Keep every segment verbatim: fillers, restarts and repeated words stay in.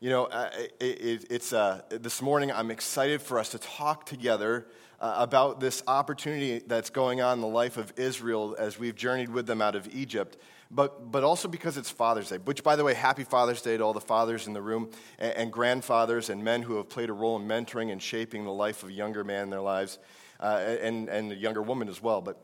You know, uh, it, it, it's uh, this morning I'm excited for us to talk together uh, about this opportunity that's going on in the life of Israel as we've journeyed with them out of Egypt, but but also because it's Father's Day, which, by the way, happy Father's Day to all the fathers in the room and, and grandfathers and men who have played a role in mentoring and shaping the life of a younger man in their lives uh, and, and a younger woman as well, but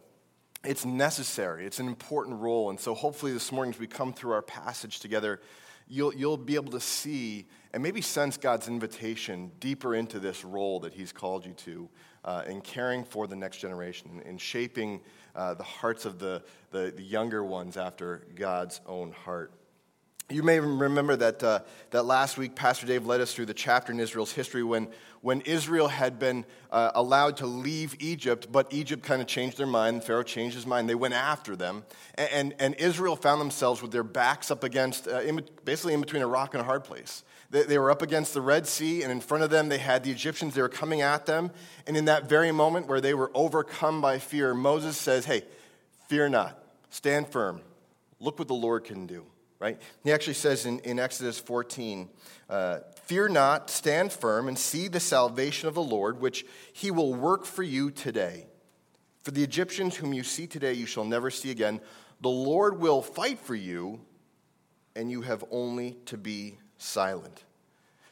it's necessary. It's an important role, and so hopefully this morning as we come through our passage together, You'll you'll be able to see and maybe sense God's invitation deeper into this role that he's called you to uh, in caring for the next generation, in shaping uh, the hearts of the, the, the younger ones after God's own heart. You may remember that uh, that last week Pastor Dave led us through the chapter in Israel's history when, when Israel had been uh, allowed to leave Egypt, but Egypt kind of changed their mind. Pharaoh changed his mind. They went after them, and and, and Israel found themselves with their backs up against, uh, in, basically in between a rock and a hard place. They, they were up against the Red Sea, and in front of them they had the Egyptians. They were coming at them, and in that very moment where they were overcome by fear, Moses says, "Hey, fear not. Stand firm. Look what the Lord can do." Right? He actually says in, in Exodus fourteen, uh, "Fear not, stand firm, and see the salvation of the Lord, which he will work for you today. For the Egyptians whom you see today, you shall never see again. The Lord will fight for you, and you have only to be silent."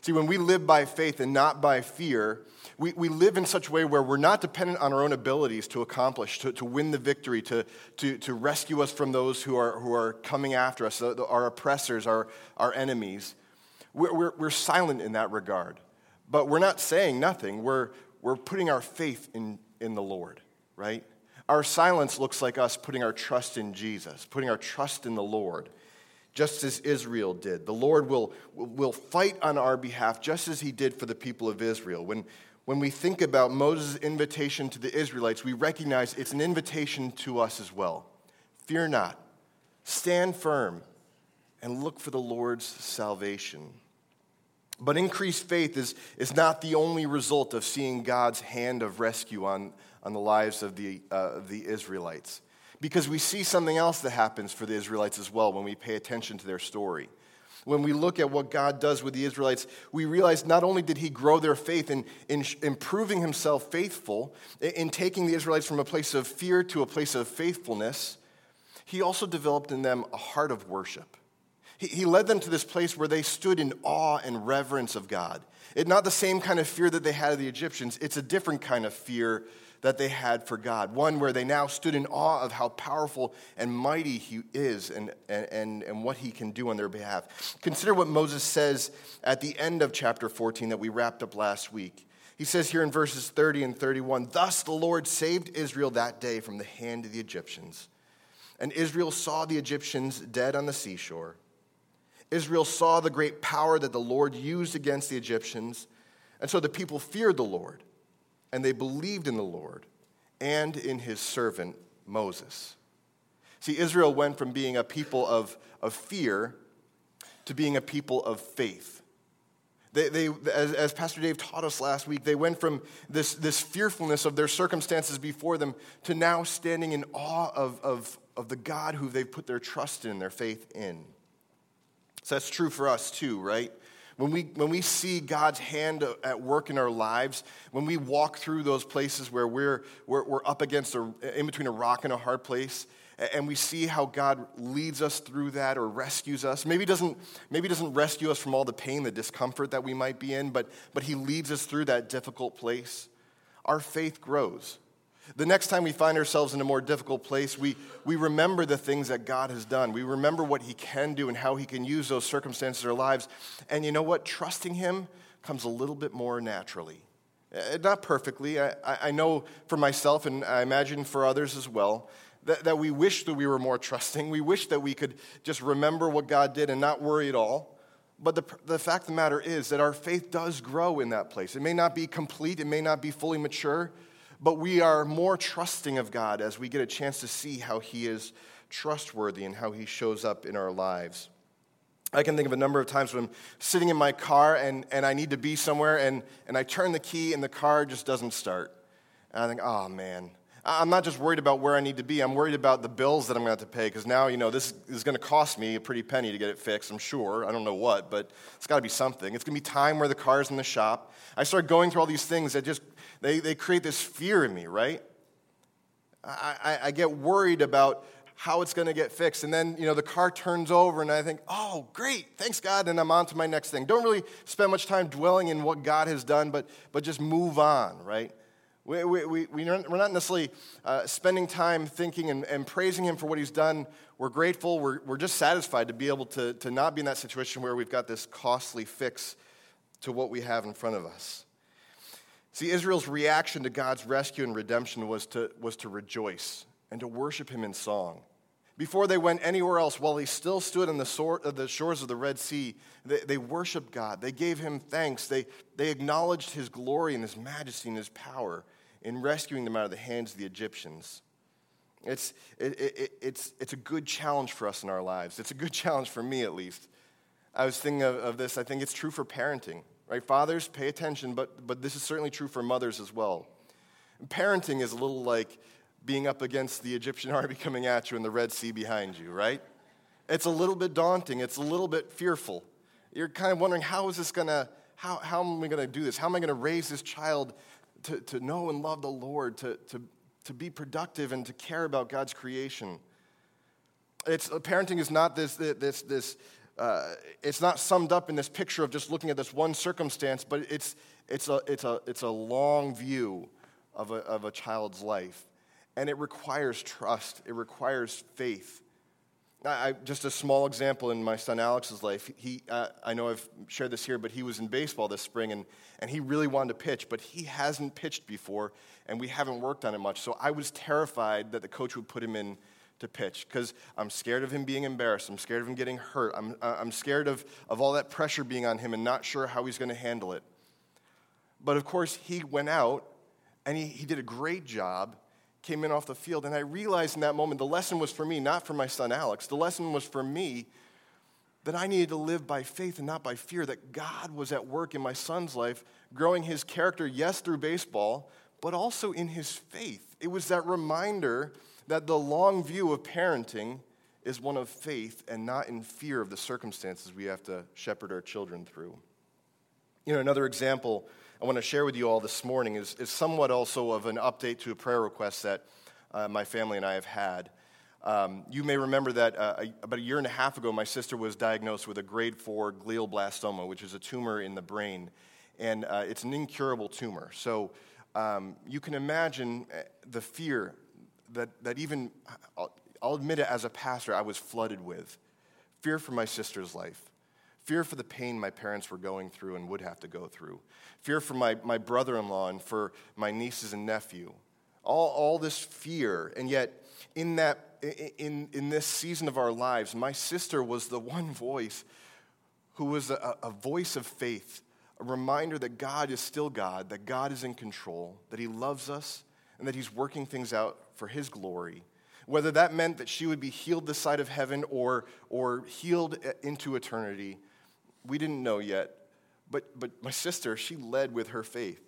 See, when we live by faith and not by fear, we, we live in such a way where we're not dependent on our own abilities to accomplish, to, to win the victory, to, to, to rescue us from those who are who are coming after us, our oppressors, our, our enemies. We're, we're, we're silent in that regard. But we're not saying nothing. We're, we're putting our faith in, in the Lord, right? Our silence looks like us putting our trust in Jesus, putting our trust in the Lord, just as Israel did. The Lord will, will fight on our behalf, just as he did for the people of Israel. When When we think about Moses' invitation to the Israelites, we recognize it's an invitation to us as well. Fear not, stand firm, and look for the Lord's salvation. But increased faith is, is not the only result of seeing God's hand of rescue on, on the lives of the, uh, of the Israelites, because we see something else that happens for the Israelites as well when we pay attention to their story. When we look at what God does with the Israelites, we realize not only did he grow their faith in, in improving himself faithful, in taking the Israelites from a place of fear to a place of faithfulness, he also developed in them a heart of worship. He, he led them to this place where they stood in awe and reverence of God. It's not the same kind of fear that they had of the Egyptians. It's a different kind of fear that they had for God, one where they now stood in awe of how powerful and mighty he is and, and, and what he can do on their behalf. Consider what Moses says at the end of chapter fourteen that we wrapped up last week. He says here in verses thirty and thirty-one, "Thus the Lord saved Israel that day from the hand of the Egyptians. And Israel saw the Egyptians dead on the seashore. Israel saw the great power that the Lord used against the Egyptians. And so the people feared the Lord. And they believed in the Lord and in his servant Moses." See, Israel went from being a people of, of fear to being a people of faith. They, they, as, as Pastor Dave taught us last week, they went from this, this fearfulness of their circumstances before them to now standing in awe of, of, of the God who they've put their trust in, their faith in. So that's true for us too, right? When we when we see God's hand at work in our lives, when we walk through those places where we're we're, we're up against a, in between a rock and a hard place, and we see how God leads us through that or rescues us. Maybe doesn't maybe doesn't rescue us from all the pain, the discomfort that we might be in, but but he leads us through that difficult place. Our faith grows. The next time we find ourselves in a more difficult place, we, we remember the things that God has done. We remember what he can do and how he can use those circumstances in our lives. And you know what? Trusting him comes a little bit more naturally. Not perfectly. I, I know for myself, and I imagine for others as well, that, that we wish that we were more trusting. We wish that we could just remember what God did and not worry at all. But the, the fact of the matter is that our faith does grow in that place. It may not be complete. It may not be fully mature. But we are more trusting of God as we get a chance to see how he is trustworthy and how he shows up in our lives. I can think of a number of times when I'm sitting in my car and, and I need to be somewhere and, and I turn the key and the car just doesn't start. And I think, oh man, I'm not just worried about where I need to be. I'm worried about the bills that I'm going to have to pay because now, you know, this is going to cost me a pretty penny to get it fixed, I'm sure. I don't know what, but it's got to be something. It's going to be time where the car's in the shop. I start going through all these things that just, they, they create this fear in me, right? I, I, I get worried about how it's going to get fixed. And then, you know, the car turns over and I think, oh, great, thanks God, and I'm on to my next thing. Don't really spend much time dwelling in what God has done, but, but just move on, right? We, we, we, we're not necessarily uh, spending time thinking and, and praising him for what he's done. We're grateful. We're, we're just satisfied to be able to, to not be in that situation where we've got this costly fix to what we have in front of us. See, Israel's reaction to God's rescue and redemption was to, was to rejoice and to worship him in song. Before they went anywhere else, while they still stood on the, sor- the shores of the Red Sea, they, they worshiped God. They gave him thanks. They, they acknowledged his glory and his majesty and his power in rescuing them out of the hands of the Egyptians. It's, it, it, it's, it's a good challenge for us in our lives. It's a good challenge for me, at least. I was thinking of, of this. I think it's true for parenting, right? Fathers, pay attention, but, but this is certainly true for mothers as well. Parenting is a little like being up against the Egyptian army coming at you and the Red Sea behind you, right? It's a little bit daunting. It's a little bit fearful. You're kind of wondering, how is this going to, how how am I going to do this? How am I going to raise this child to, to know and love the Lord, to, to, to be productive and to care about God's creation? It's parenting is not this, this, this uh, it's not summed up in this picture of just looking at this one circumstance, but it's it's a, it's a, it's a long view of a, of a child's life. And it requires trust. It requires faith. I, I, just a small example in my son Alex's life. He, uh, I know I've shared this here, but he was in baseball this spring, and, and he really wanted to pitch, but he hasn't pitched before, and we haven't worked on it much. So I was terrified that the coach would put him in to pitch because I'm scared of him being embarrassed. I'm scared of him getting hurt. I'm, I'm scared of, of all that pressure being on him and not sure how he's going to handle it. But, of course, he went out, and he, he did a great job, came in off the field, and I realized in that moment the lesson was for me, not for my son Alex. The lesson was for me that I needed to live by faith and not by fear, that God was at work in my son's life, growing his character, yes, through baseball, but also in his faith. It was that reminder that the long view of parenting is one of faith and not in fear of the circumstances we have to shepherd our children through. You know, another example I want to share with you all this morning is, is somewhat also of an update to a prayer request that uh, my family and I have had. Um, you may remember that uh, a, about a year and a half ago, my sister was diagnosed with a grade four glioblastoma, which is a tumor in the brain, and uh, it's an incurable tumor. So um, you can imagine the fear that, that even, I'll, I'll admit it, as a pastor, I was flooded with. Fear for my sister's life. Fear for the pain my parents were going through and would have to go through. Fear for my, my brother-in-law and for my nieces and nephew. All all this fear. And yet, in that in in this season of our lives, my sister was the one voice who was a, a voice of faith, a reminder that God is still God, that God is in control, that he loves us, and that he's working things out for his glory. Whether that meant that she would be healed this side of heaven or or healed into eternity, we didn't know yet, but but my sister, she led with her faith.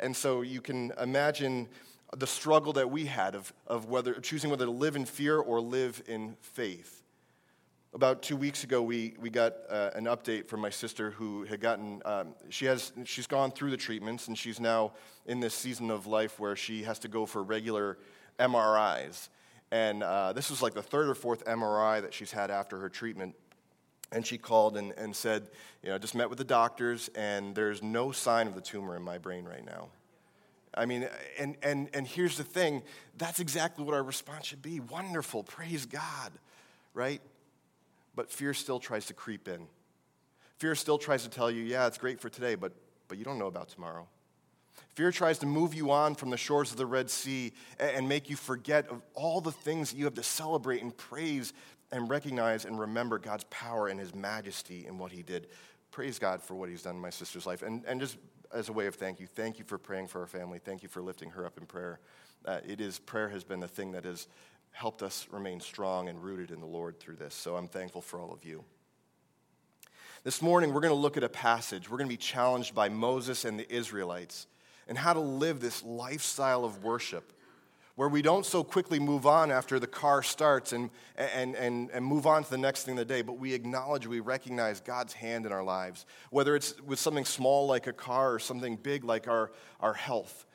And so you can imagine the struggle that we had of, of whether choosing whether to live in fear or live in faith. About two weeks ago, we, we got uh, an update from my sister who had gotten, um, she has she's gone through the treatments, and she's now in this season of life where she has to go for regular M R Is. And uh, this was like the third or fourth M R I that she's had after her treatment. And she called and, and said, you know, just met with the doctors, and there's no sign of the tumor in my brain right now. I mean, and and and here's the thing. That's exactly what our response should be. Wonderful. Praise God. Right? But fear still tries to creep in. Fear still tries to tell you, yeah, it's great for today, but but you don't know about tomorrow. Fear tries to move you on from the shores of the Red Sea and make you forget of all the things that you have to celebrate and praise and recognize and remember God's power and his majesty and what he did. Praise God for what he's done in my sister's life. And and just as a way of thank you, thank you for praying for our family. Thank you for lifting her up in prayer. Uh, it is prayer has been the thing that has helped us remain strong and rooted in the Lord through this. So I'm thankful for all of you. This morning, we're going to look at a passage. We're going to be challenged by Moses and the Israelites and how to live this lifestyle of worship. where we don't so quickly move on after the car starts and, and, and, and move on to the next thing of the day, but we acknowledge, we recognize God's hand in our lives, whether it's with something small like a car or something big like our, our health,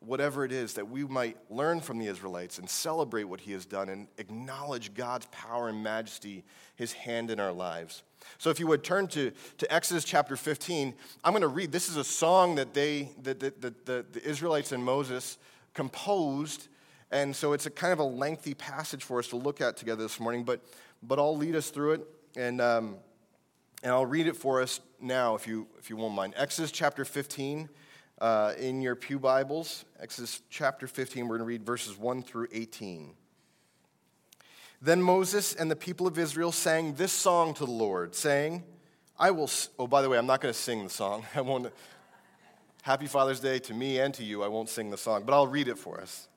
whatever it is, that we might learn from the Israelites and celebrate what he has done and acknowledge God's power and majesty, his hand in our lives. So if you would turn to, to Exodus chapter fifteen, I'm going to read. This is a song that they that, that, that, that the Israelites and Moses composed, and so it's a kind of a lengthy passage for us to look at together this morning, but but I'll lead us through it, and um, and I'll read it for us now if you if you won't mind. Exodus chapter fifteen, uh, in your pew Bibles, Exodus chapter fifteen, we're going to read verses one through eighteen. Then Moses and the people of Israel sang this song to the Lord, saying, I will, oh, by the way, I'm not going to sing the song. I won't. Happy Father's Day to me and to you. I won't sing the song, but I'll read it for us.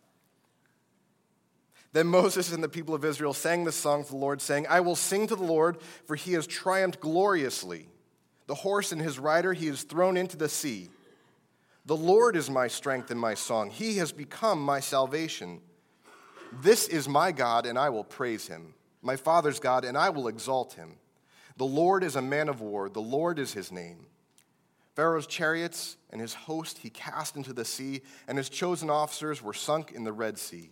Then Moses and the people of Israel sang this song to the Lord, saying, I will sing to the Lord, for he has triumphed gloriously. The horse and his rider he has thrown into the sea. The Lord is my strength and my song. He has become my salvation. This is my God, and I will praise him, my Father's God, and I will exalt him. The Lord is a man of war. The Lord is his name. Pharaoh's chariots and his host he cast into the sea, and his chosen officers were sunk in the Red Sea.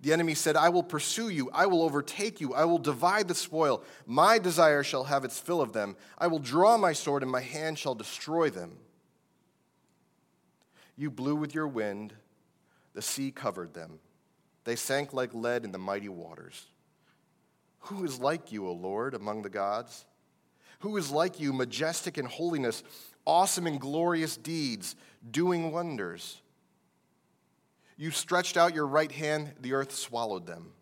The enemy said, I will pursue you. I will overtake you. I will divide the spoil. My desire shall have its fill of them. I will draw my sword, and my hand shall destroy them. You blew with your wind. The sea covered them. They sank like lead in the mighty waters. Who is like you, O Lord, among the gods? Who is like you, majestic in holiness, awesome in glorious deeds, doing wonders? You stretched out your right hand, the earth swallowed them.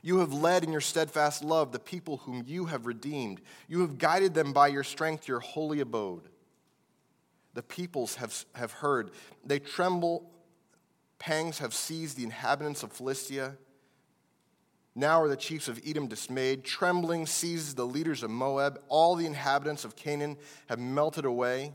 You have led in your steadfast love the people whom you have redeemed. You have guided them by your strength, your holy abode. The peoples have, have heard. They tremble. Pangs have seized the inhabitants of Philistia. Now are the chiefs of Edom dismayed. Trembling seizes the leaders of Moab. All the inhabitants of Canaan have melted away.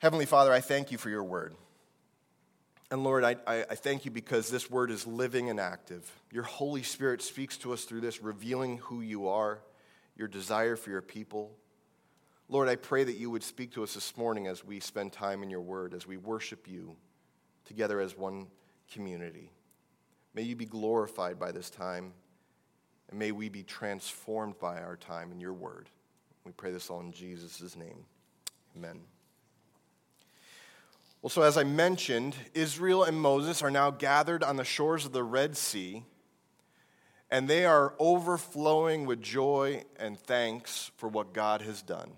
Heavenly Father, I thank you for your word. And Lord, I, I, I thank you because this word is living and active. Your Holy Spirit speaks to us through this, revealing who you are, your desire for your people. Lord, I pray that you would speak to us this morning as we spend time in your word, as we worship you together as one community. May you be glorified by this time. And may we be transformed by our time in your word. We pray this all in Jesus' name. Amen. Well, so as I mentioned, Israel and Moses are now gathered on the shores of the Red Sea, and they are overflowing with joy and thanks for what God has done.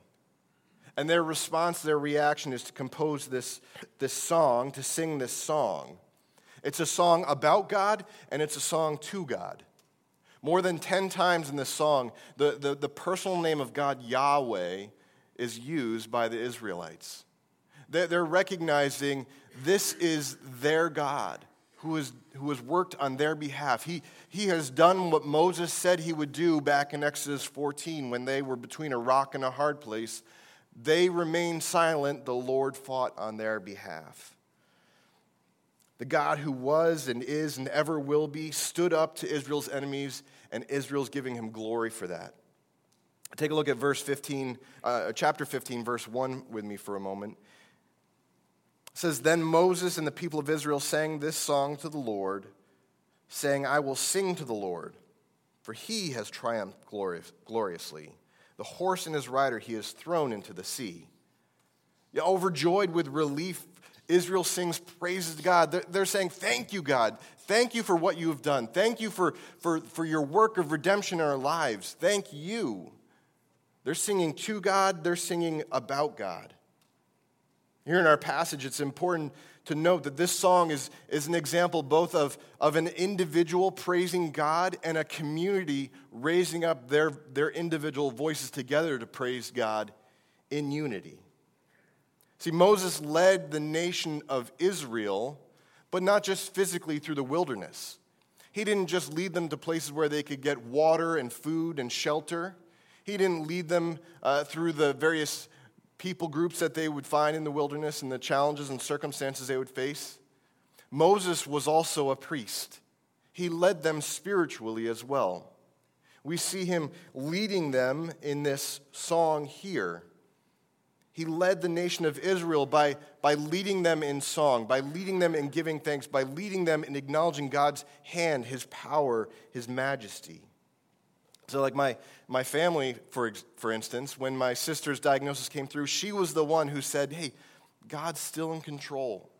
And their response, their reaction is to compose this, this song, to sing this song. It's a song about God, and it's a song to God. More than ten times in this song, the, the, the personal name of God, Yahweh, is used by the Israelites. They're, they're recognizing this is their God who is, who has worked on their behalf. He, he has done what Moses said he would do back in Exodus fourteen when they were between a rock and a hard place. They remained silent. The Lord fought on their behalf. The God who was and is and ever will be stood up to Israel's enemies, and Israel's giving him glory for that. Take a look at verse fifteen, uh, chapter fifteen, verse one with me for a moment. It says, Then Moses and the people of Israel sang this song to the Lord, saying, I will sing to the Lord, for he has triumphed glorious, gloriously. The horse and his rider he has thrown into the sea. Yeah, overjoyed with relief, Israel sings praises to God. They're, they're saying, thank you, God. Thank you for what you have done. Thank you for, for, for your work of redemption in our lives. Thank you. They're singing to God. They're singing about God. Here in our passage, it's important to note that this song is, is an example both of, of an individual praising God and a community raising up their, their individual voices together to praise God in unity. See, Moses led the nation of Israel, but not just physically through the wilderness. He didn't just lead them to places where they could get water and food and shelter. He didn't lead them uh, through the various people groups that they would find in the wilderness and the challenges and circumstances they would face. Moses was also a priest. He led them spiritually as well. We see him leading them in this song here. He led the nation of Israel by, by leading them in song, by leading them in giving thanks, by leading them in acknowledging God's hand, his power, his majesty. So like my, my family, for for instance, when my sister's diagnosis came through, she was the one who said, hey, God's still in control.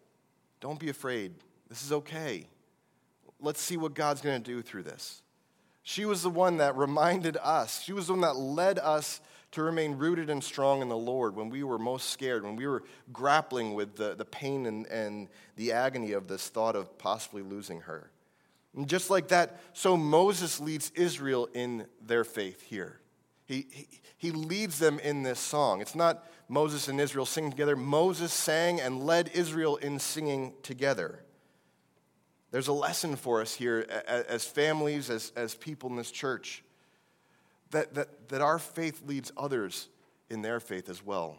Don't be afraid. This is okay. Let's see what God's going to do through this. She was the one that reminded us. She was the one that led us to remain rooted and strong in the Lord when we were most scared, when we were grappling with the, the pain and, and the agony of this thought of possibly losing her. And just like that, so Moses leads Israel in their faith here. He, he he leads them in this song. It's not Moses and Israel singing together. Moses sang and led Israel in singing together. There's a lesson for us here as families, as, as people in this church, that, that, that our faith leads others in their faith as well.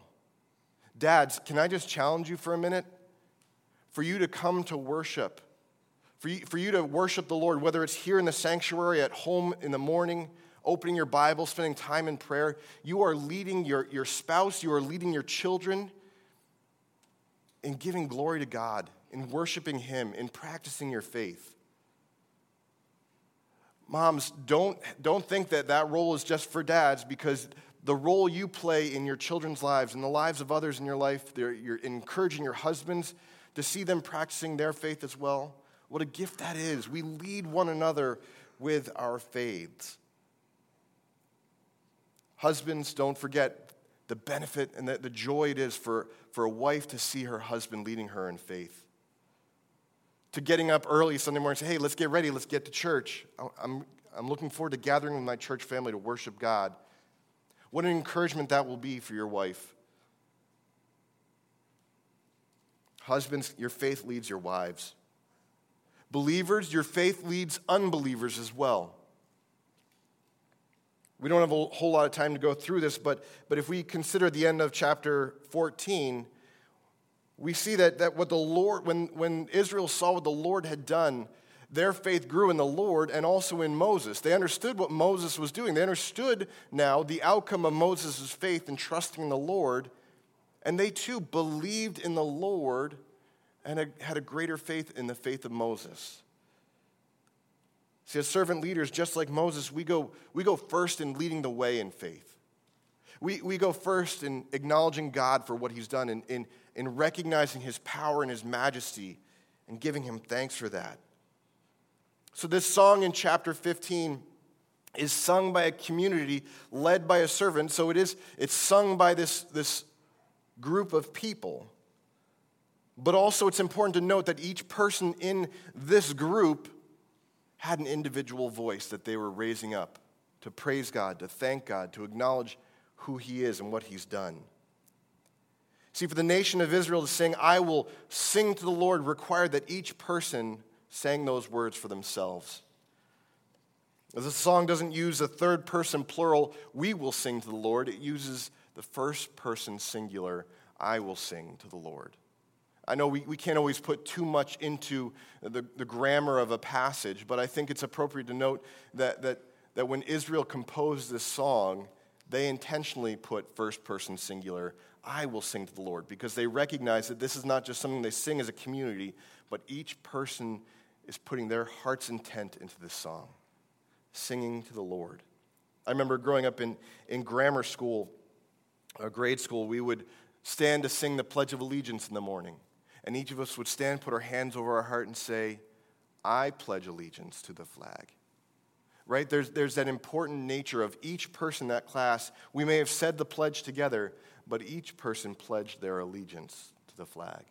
Dads, can I just challenge you for a minute? For you to come to worship For you, for you to worship the Lord, whether it's here in the sanctuary, at home in the morning, opening your Bible, spending time in prayer, you are leading your, your spouse, you are leading your children in giving glory to God, in worshiping him, in practicing your faith. Moms, don't, don't think that that role is just for dads, because the role you play in your children's lives and the lives of others in your life, you're encouraging your husbands to see them practicing their faith as well. What a gift that is. We lead one another with our faiths. Husbands, don't forget the benefit and the, the joy it is for, for a wife to see her husband leading her in faith. To getting up early Sunday morning and say, hey, let's get ready, let's get to church. I'm, I'm looking forward to gathering with my church family to worship God. What an encouragement that will be for your wife. Husbands, your faith leads your wives. Believers, your faith leads unbelievers as well. We don't have a whole lot of time to go through this, but, but if we consider the end of chapter fourteen, we see that, that what the Lord, when, when Israel saw what the Lord had done, their faith grew in the Lord and also in Moses. They understood what Moses was doing. They understood now the outcome of Moses' faith and trusting in the Lord, and they too believed in the Lord and had a greater faith in the faith of Moses. See, as servant leaders, just like Moses, we go, we go first in leading the way in faith. We, we go first in acknowledging God for what he's done, in, in, in recognizing his power and his majesty, and giving him thanks for that. So this song in chapter fifteen is sung by a community led by a servant, so it is, it's sung by this, this group of people. But also it's important to note that each person in this group had an individual voice that they were raising up to praise God, to thank God, to acknowledge who he is and what he's done. See, for the nation of Israel to sing, I will sing to the Lord, required that each person sang those words for themselves. As the song doesn't use a third person plural, we will sing to the Lord. It uses the first person singular, I will sing to the Lord. I know we, we can't always put too much into the, the grammar of a passage, but I think it's appropriate to note that, that, that when Israel composed this song, they intentionally put first person singular, I will sing to the Lord, because they recognize that this is not just something they sing as a community, but each person is putting their heart's intent into this song, singing to the Lord. I remember growing up in, in grammar school, uh, grade school, we would stand to sing the Pledge of Allegiance in the morning. And each of us would stand, put our hands over our heart and say, I pledge allegiance to the flag. Right? There's, there's that important nature of each person in that class. We may have said the pledge together, but each person pledged their allegiance to the flag.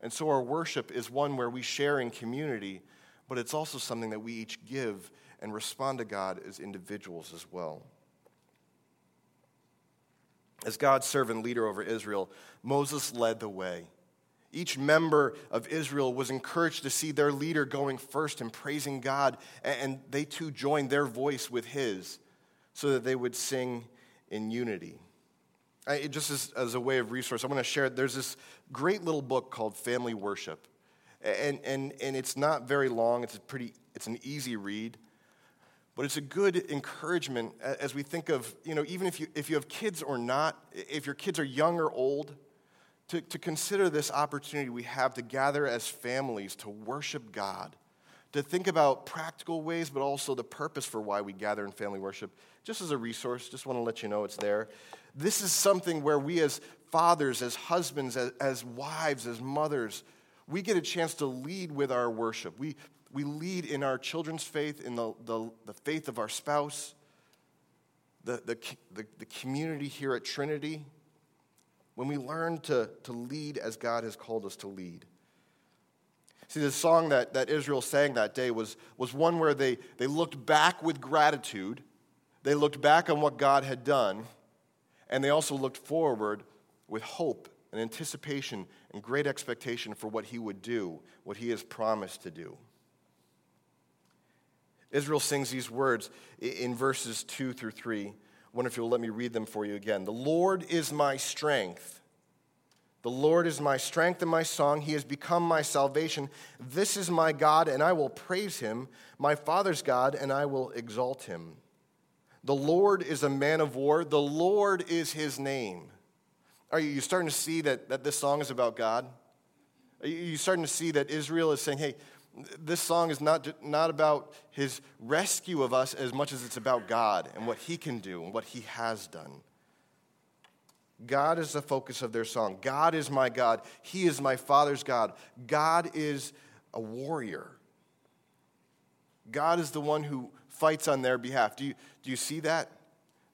And so our worship is one where we share in community, but it's also something that we each give and respond to God as individuals as well. As God's servant leader over Israel, Moses led the way. Each member of Israel was encouraged to see their leader going first and praising God, and they too joined their voice with his so that they would sing in unity. I, just as, as a way of resource, I'm going to share, there's this great little book called Family Worship, and, and, and it's not very long. It's a pretty, it's an easy read. But it's a good encouragement as we think of, you know, even if you if you have kids or not, if your kids are young or old, to, to consider this opportunity we have to gather as families to worship God, to think about practical ways, but also the purpose for why we gather in family worship. Just as a resource, just want to let you know it's there. This is something where we as fathers, as husbands, as, as wives, as mothers, we get a chance to lead with our worship. We We lead in our children's faith, in the, the, the faith of our spouse, the, the, the, the community here at Trinity, when we learn to, to lead as God has called us to lead. See, the song that, that Israel sang that day was, was one where they, they looked back with gratitude, they looked back on what God had done, and they also looked forward with hope and anticipation and great expectation for what he would do, what he has promised to do. Israel sings these words in verses two through three. I wonder if you'll let me read them for you again. The Lord is my strength. The Lord is my strength and my song. He has become my salvation. This is my God, and I will praise him, my Father's God, and I will exalt him. The Lord is a man of war. The Lord is his name. Are you starting to see that, that this song is about God? Are you starting to see that Israel is saying, hey, this song is not, not about his rescue of us as much as it's about God and what he can do and what he has done. God is the focus of their song. God is my God. He is my Father's God. God is a warrior. God is the one who fights on their behalf. Do you, do you see that?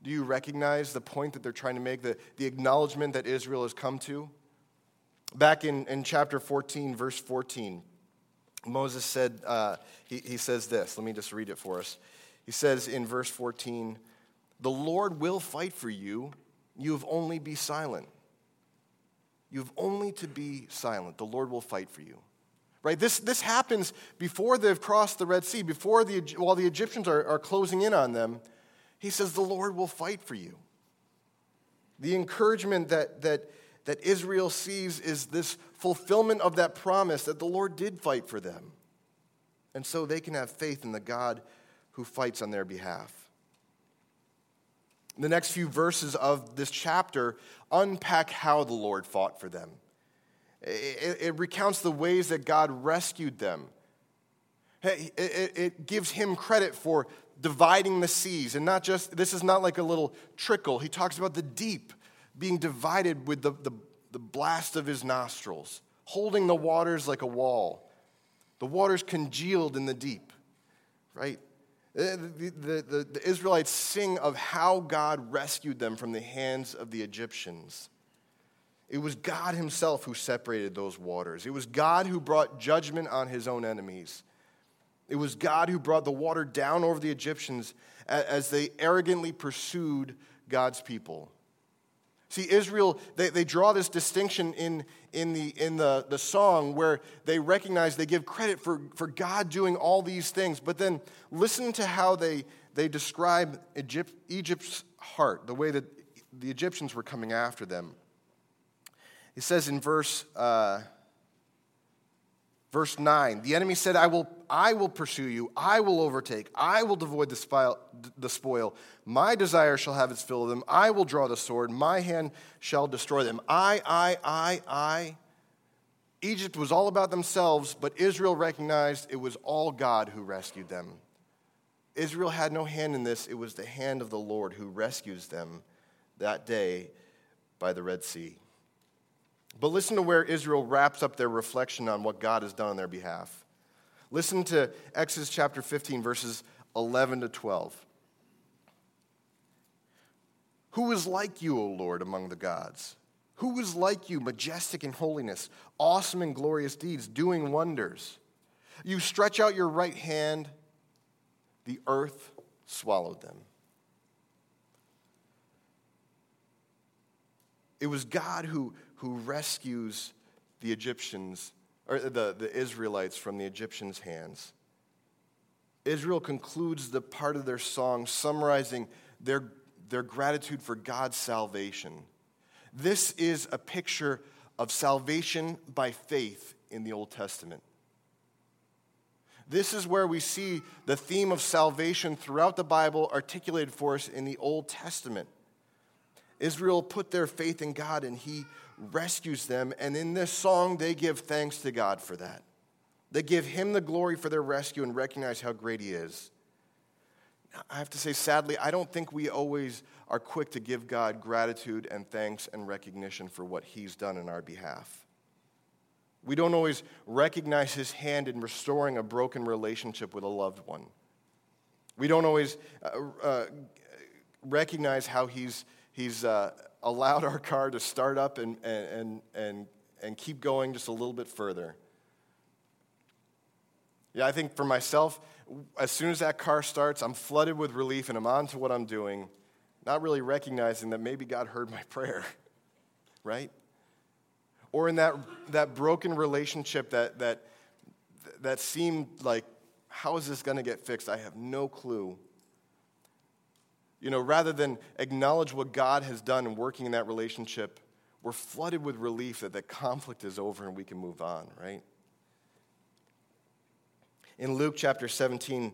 Do you recognize the point that they're trying to make, the, the acknowledgement that Israel has come to? Back in, in chapter fourteen, verse fourteen, Moses said, uh, he, he says this. Let me just read it for us. He says in verse fourteen, the Lord will fight for you. You have only be silent. You have only to be silent. The Lord will fight for you. Right? This, this happens before they've crossed the Red Sea, before the while the Egyptians are, are closing in on them. He says, the Lord will fight for you. The encouragement that that that Israel sees is this fulfillment of that promise that the Lord did fight for them. And so they can have faith in the God who fights on their behalf. The next few verses of this chapter unpack how the Lord fought for them. It, it recounts the ways that God rescued them. It, it, it gives him credit for dividing the seas. And not just, this is not like a little trickle. He talks about the deep being divided with the, the, the blast of his nostrils, holding the waters like a wall. The waters congealed in the deep, right? The, the, the, the Israelites sing of how God rescued them from the hands of the Egyptians. It was God himself who separated those waters. It was God who brought judgment on his own enemies. It was God who brought the water down over the Egyptians as, as they arrogantly pursued God's people. See, Israel, they, they draw this distinction in, in, the, in the, the song where they recognize, they give credit for, for God doing all these things. But then listen to how they, they describe Egypt, Egypt's heart, the way that the Egyptians were coming after them. It says in verse uh, verse nine, the enemy said, I will, I will pursue you, I will overtake, I will devoid the spoil, the spoil. My desire shall have its fill of them, I will draw the sword, my hand shall destroy them. I, I, I, I. Egypt was all about themselves, but Israel recognized it was all God who rescued them. Israel had no hand in this. It was the hand of the Lord who rescues them that day by the Red Sea. But listen to where Israel wraps up their reflection on what God has done on their behalf. Listen to Exodus chapter fifteen, verses eleven to twelve. Who is like you, O Lord, among the gods? Who is like you, majestic in holiness, awesome in glorious deeds, doing wonders? You stretch out your right hand, the earth swallowed them. It was God who, who rescues the Egyptians, or the, the Israelites from the Egyptians' hands. Israel concludes the part of their song summarizing their, their gratitude for God's salvation. This is a picture of salvation by faith in the Old Testament. This is where we see the theme of salvation throughout the Bible articulated for us in the Old Testament. Israel put their faith in God and he rescues them. And in this song, they give thanks to God for that. They give him the glory for their rescue and recognize how great he is. Now, I have to say, sadly, I don't think we always are quick to give God gratitude and thanks and recognition for what he's done in our behalf. We don't always recognize his hand in restoring a broken relationship with a loved one. We don't always uh, uh, recognize how he's he's uh, allowed our car to start up and and and and keep going just a little bit further. Yeah, I think for myself, as soon as that car starts, I'm flooded with relief and I'm on to what I'm doing, not really recognizing that maybe God heard my prayer, right? Or in that that broken relationship that that that seemed like, how is this going to get fixed? I have no clue. You know, rather than acknowledge what God has done in working in that relationship, we're flooded with relief that the conflict is over and we can move on, right? In Luke chapter seventeen,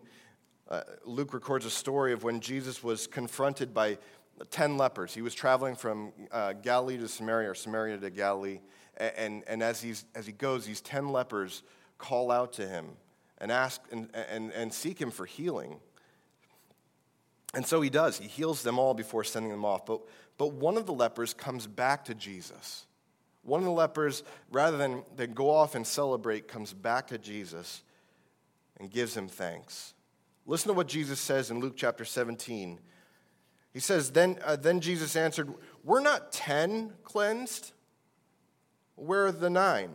uh, Luke records a story of when Jesus was confronted by ten lepers. He was traveling from uh, Galilee to Samaria, or Samaria to Galilee. And, and as he's as he goes, these ten lepers call out to him and ask and, and, and seek him for healing. And so he does. He heals them all before sending them off. But but one of the lepers comes back to Jesus. One of the lepers, rather than, than go off and celebrate, comes back to Jesus and gives him thanks. Listen to what Jesus says in Luke chapter seventeen. He says, then, uh, then Jesus answered, "Were not ten cleansed? Where are the nine?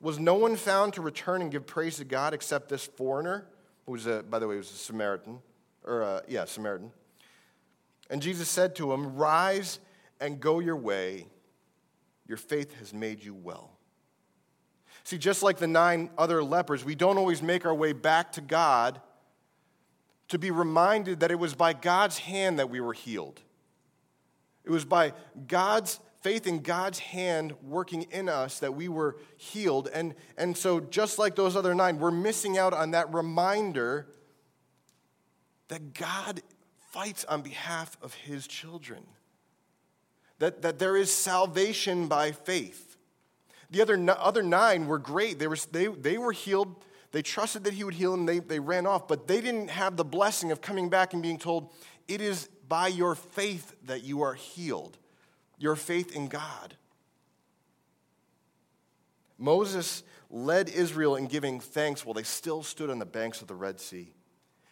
Was no one found to return and give praise to God except this foreigner?" Who was, a, by the way, was a Samaritan. Or, uh, yeah, Samaritan. And Jesus said to him, "Rise and go your way. Your faith has made you well." See, just like the nine other lepers, we don't always make our way back to God to be reminded that it was by God's hand that we were healed. It was by God's faith in God's hand working in us that we were healed. And, and so just like those other nine, we're missing out on that reminder that God fights on behalf of his children, that, that there is salvation by faith. The other, other nine were great. They were, they, they were healed. They trusted that he would heal them. They, they ran off, but they didn't have the blessing of coming back and being told, "It is by your faith that you are healed, your faith in God." Moses led Israel in giving thanks while they still stood on the banks of the Red Sea.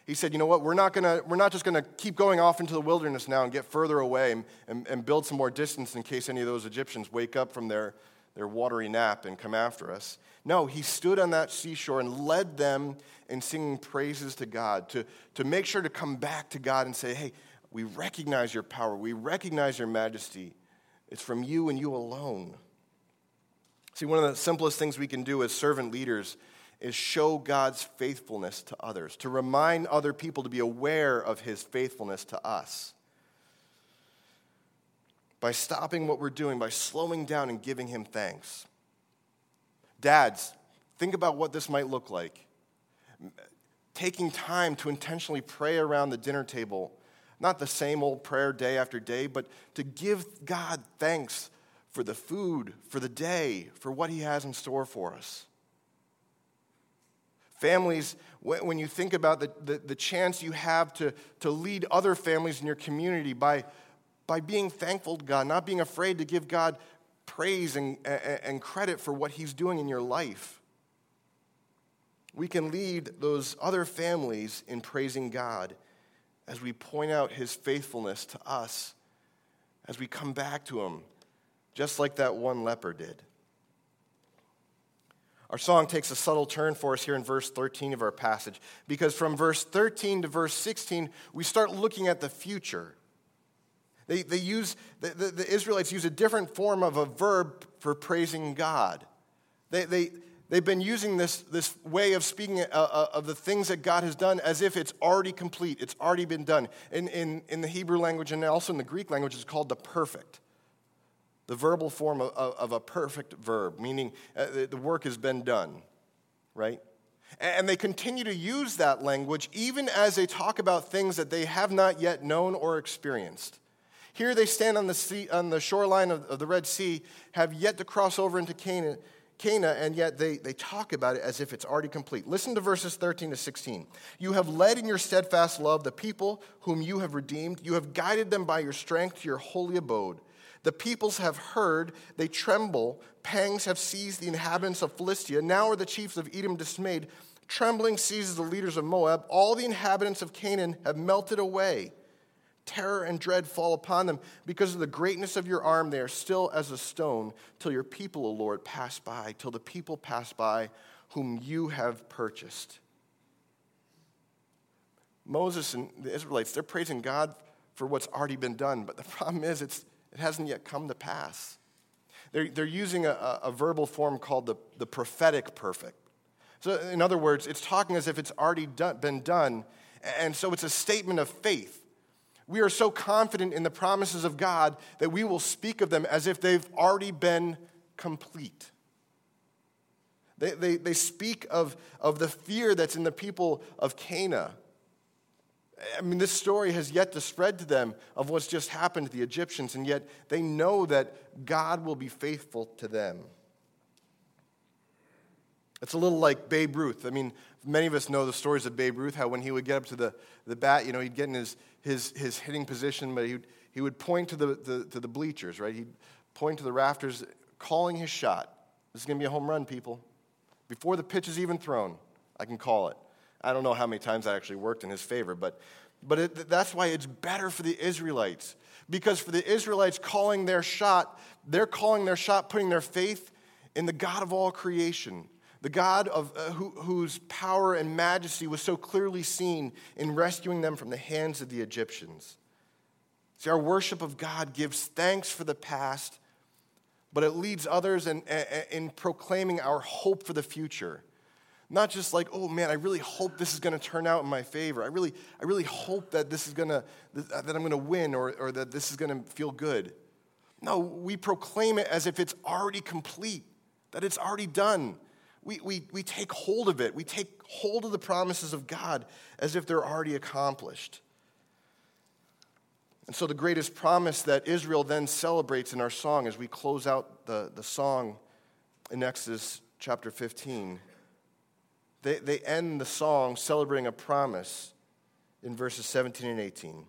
He said, "You know what, we're not gonna, we're not just going to keep going off into the wilderness now and get further away and, and, and build some more distance in case any of those Egyptians wake up from their, their watery nap and come after us." No, he stood on that seashore and led them in singing praises to God to, to make sure to come back to God and say, "Hey, we recognize your power. We recognize your majesty. It's from you and you alone." See, one of the simplest things we can do as servant leaders is show God's faithfulness to others, to remind other people to be aware of his faithfulness to us. By stopping what we're doing, by slowing down and giving him thanks. Dads, think about what this might look like. Taking time to intentionally pray around the dinner table, not the same old prayer day after day, but to give God thanks for the food, for the day, for what he has in store for us. Families, when you think about the, the, the chance you have to, to lead other families in your community by, by being thankful to God, not being afraid to give God praise and, and credit for what he's doing in your life. We can lead those other families in praising God as we point out his faithfulness to us, as we come back to him, just like that one leper did. Our song takes a subtle turn for us here in verse thirteen of our passage, because from verse thirteen to verse sixteen, we start looking at the future. They, they use, the, the, the Israelites use a different form of a verb for praising God. They, they, they've been using this, this way of speaking of the things that God has done as if it's already complete. It's already been done. In, in, in the Hebrew language and also in the Greek language, it's called the perfect. The verbal form of, of a perfect verb, meaning the work has been done, right? And they continue to use that language even as they talk about things that they have not yet known or experienced. Here they stand on the sea, on the shoreline of, of the Red Sea, have yet to cross over into Canaan, Cana, and yet they, they talk about it as if it's already complete. Listen to verses thirteen to sixteen. You have led in your steadfast love the people whom you have redeemed. You have guided them by your strength to your holy abode. The peoples have heard, they tremble. Pangs have seized the inhabitants of Philistia. Now are the chiefs of Edom dismayed. Trembling seizes the leaders of Moab. All the inhabitants of Canaan have melted away. Terror and dread fall upon them. Because of the greatness of your arm, they are still as a stone, till your people, O Lord, pass by, till the people pass by whom you have purchased. Moses and the Israelites, they're praising God for what's already been done, but the problem is it's, it hasn't yet come to pass. They're, they're using a, a verbal form called the, the prophetic perfect. So in other words, it's talking as if it's already done, been done, and so it's a statement of faith. We are so confident in the promises of God that we will speak of them as if they've already been complete. They, they, they speak of, of the fear that's in the people of Cana. I mean, this story has yet to spread to them of what's just happened to the Egyptians, and yet they know that God will be faithful to them. It's a little like Babe Ruth. I mean, many of us know the stories of Babe Ruth, how when he would get up to the, the bat, you know, he'd get in his his, his hitting position, but he would, he would point to the, the to the bleachers, right? He'd point to the rafters, calling his shot. This is going to be a home run, people. Before the pitch is even thrown, I can call it. I don't know how many times that actually worked in his favor, but, but it, that's why it's better for the Israelites. Because for the Israelites calling their shot, they're calling their shot, putting their faith in the God of all creation. The God of uh, who, whose power and majesty was so clearly seen in rescuing them from the hands of the Egyptians. See, our worship of God gives thanks for the past, but it leads others in, in proclaiming our hope for the future. Not just like, oh man, I really hope this is going to turn out in my favor. I really, I really hope that this is going to that I'm going to win, or or that this is going to feel good. No, we proclaim it as if it's already complete, that it's already done. We, we, we take hold of it. We take hold of the promises of God as if they're already accomplished. And so the greatest promise that Israel then celebrates in our song as we close out the, the song in Exodus chapter fifteen, they, they end the song celebrating a promise in verses seventeen and eighteen.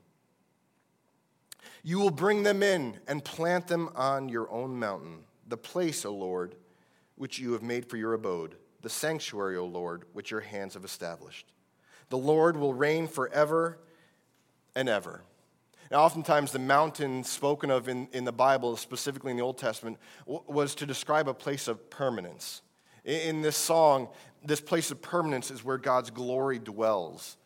You will bring them in and plant them on your own mountain, the place, O Lord, which you have made for your abode, the sanctuary, O Lord, which your hands have established. The Lord will reign forever and ever. Now, oftentimes the mountain spoken of in, in the Bible, specifically in the Old Testament, w- was to describe a place of permanence. In, in this song, this place of permanence is where God's glory dwells.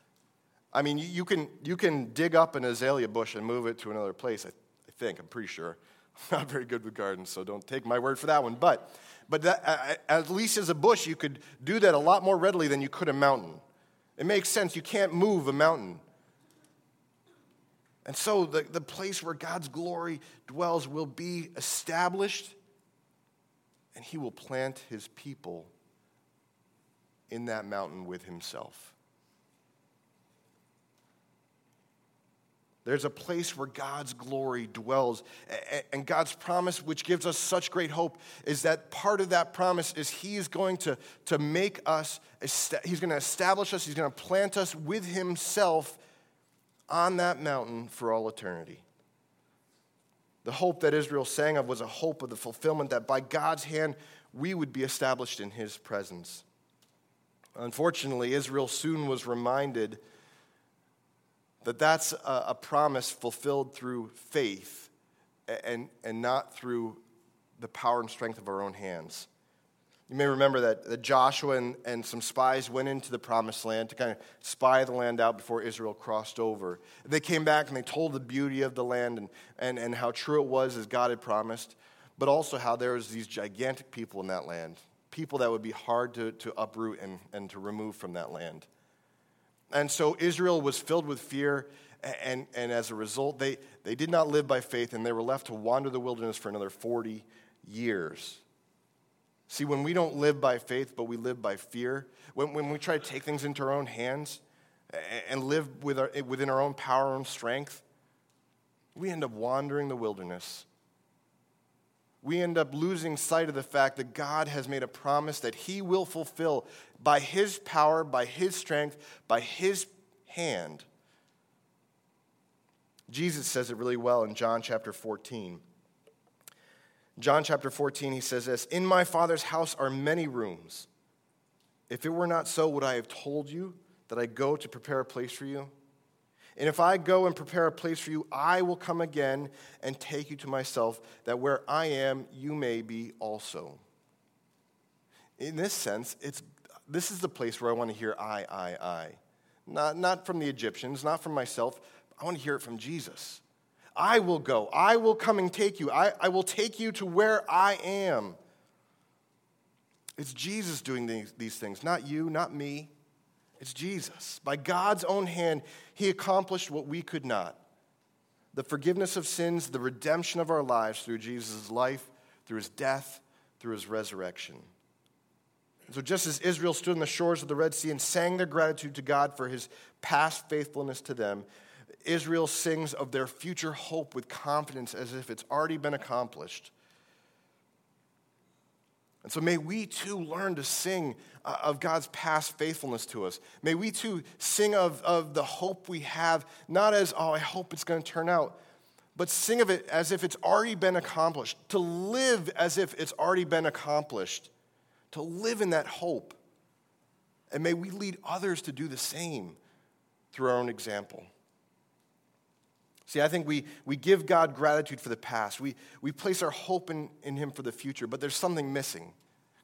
I mean, you, you can you can dig up an azalea bush and move it to another place, I, I think, I'm pretty sure. I'm not very good with gardens, so don't take my word for that one. But but that, at least as a bush, you could do that a lot more readily than you could a mountain. It makes sense. You can't move a mountain. And so the, the place where God's glory dwells will be established, and he will plant his people in that mountain with himself. There's a place where God's glory dwells. And God's promise, which gives us such great hope, is that part of that promise is he is going to, to make us, he's going to establish us, he's going to plant us with himself on that mountain for all eternity. The hope that Israel sang of was a hope of the fulfillment that by God's hand we would be established in his presence. Unfortunately, Israel soon was reminded that that's a, a promise fulfilled through faith and, and not through the power and strength of our own hands. You may remember that, that Joshua and, and some spies went into the promised land to kind of spy the land out before Israel crossed over. They came back and they told the beauty of the land and, and, and how true it was as God had promised, but also how there was these gigantic people in that land, people that would be hard to, to uproot and, and to remove from that land. And so Israel was filled with fear, and, and as a result, they, they did not live by faith, and they were left to wander the wilderness for another forty years. See, when we don't live by faith, but we live by fear, when, when we try to take things into our own hands and live with our, within our own power and strength, we end up wandering the wilderness. We end up losing sight of the fact that God has made a promise that he will fulfill by his power, by his strength, by his hand. Jesus says it really well in John chapter fourteen. John chapter fourteen, he says this, "In my Father's house are many rooms. If it were not so, would I have told you that I go to prepare a place for you? And if I go and prepare a place for you, I will come again and take you to myself, that where I am, you may be also." In this sense, it's this is the place where I want to hear I, I, I. Not, not from the Egyptians, not from myself. I want to hear it from Jesus. I will go. I will come and take you. I, I will take you to where I am. It's Jesus doing these, these things, not you, not me. It's Jesus. By God's own hand, he accomplished what we could not. The forgiveness of sins, the redemption of our lives through Jesus' life, through his death, through his resurrection. So just as Israel stood on the shores of the Red Sea and sang their gratitude to God for his past faithfulness to them, Israel sings of their future hope with confidence as if it's already been accomplished. And so may we too learn to sing of God's past faithfulness to us. May we too sing of, of the hope we have, not as, oh, I hope it's going to turn out, but sing of it as if it's already been accomplished, to live as if it's already been accomplished, to live in that hope. And may we lead others to do the same through our own example. See, I think we, we give God gratitude for the past. We, we place our hope in, in him for the future, but there's something missing.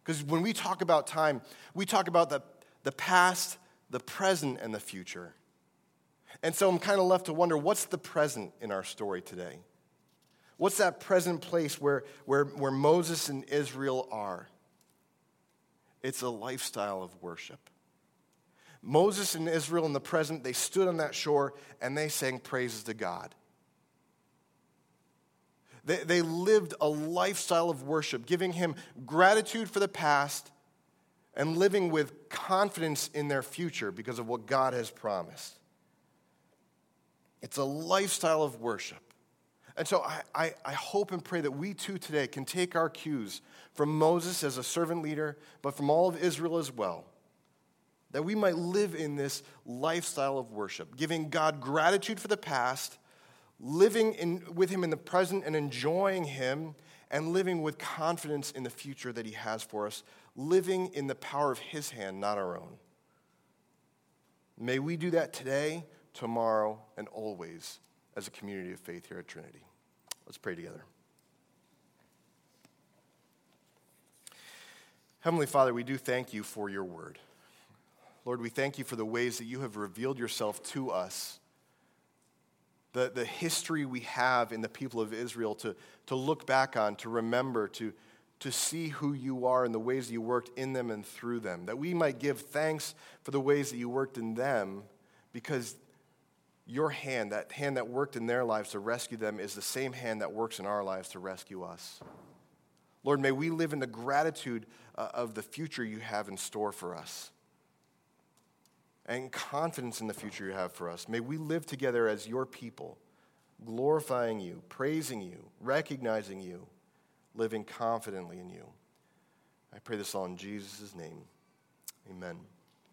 Because when we talk about time, we talk about the, the past, the present, and the future. And so I'm kind of left to wonder, what's the present in our story today? What's that present place where, where, where Moses and Israel are? It's a lifestyle of worship. Moses and Israel in the present, they stood on that shore and they sang praises to God. They, they lived a lifestyle of worship, giving him gratitude for the past and living with confidence in their future because of what God has promised. It's a lifestyle of worship. And so I, I, I hope and pray that we too today can take our cues from Moses as a servant leader, but from all of Israel as well, that we might live in this lifestyle of worship, giving God gratitude for the past, living in, with him in the present and enjoying him, and living with confidence in the future that he has for us, living in the power of his hand, not our own. May we do that today, tomorrow, and always as a community of faith here at Trinity. Let's pray together. Heavenly Father, we do thank you for your word. Lord, we thank you for the ways that you have revealed yourself to us, the, the history we have in the people of Israel to, to look back on, to remember, to, to see who you are and the ways you worked in them and through them, that we might give thanks for the ways that you worked in them because your hand, that hand that worked in their lives to rescue them, is the same hand that works in our lives to rescue us. Lord, may we live in the gratitude of the future you have in store for us, and confidence in the future you have for us. May we live together as your people, glorifying you, praising you, recognizing you, living confidently in you. I pray this all in Jesus' name. Amen.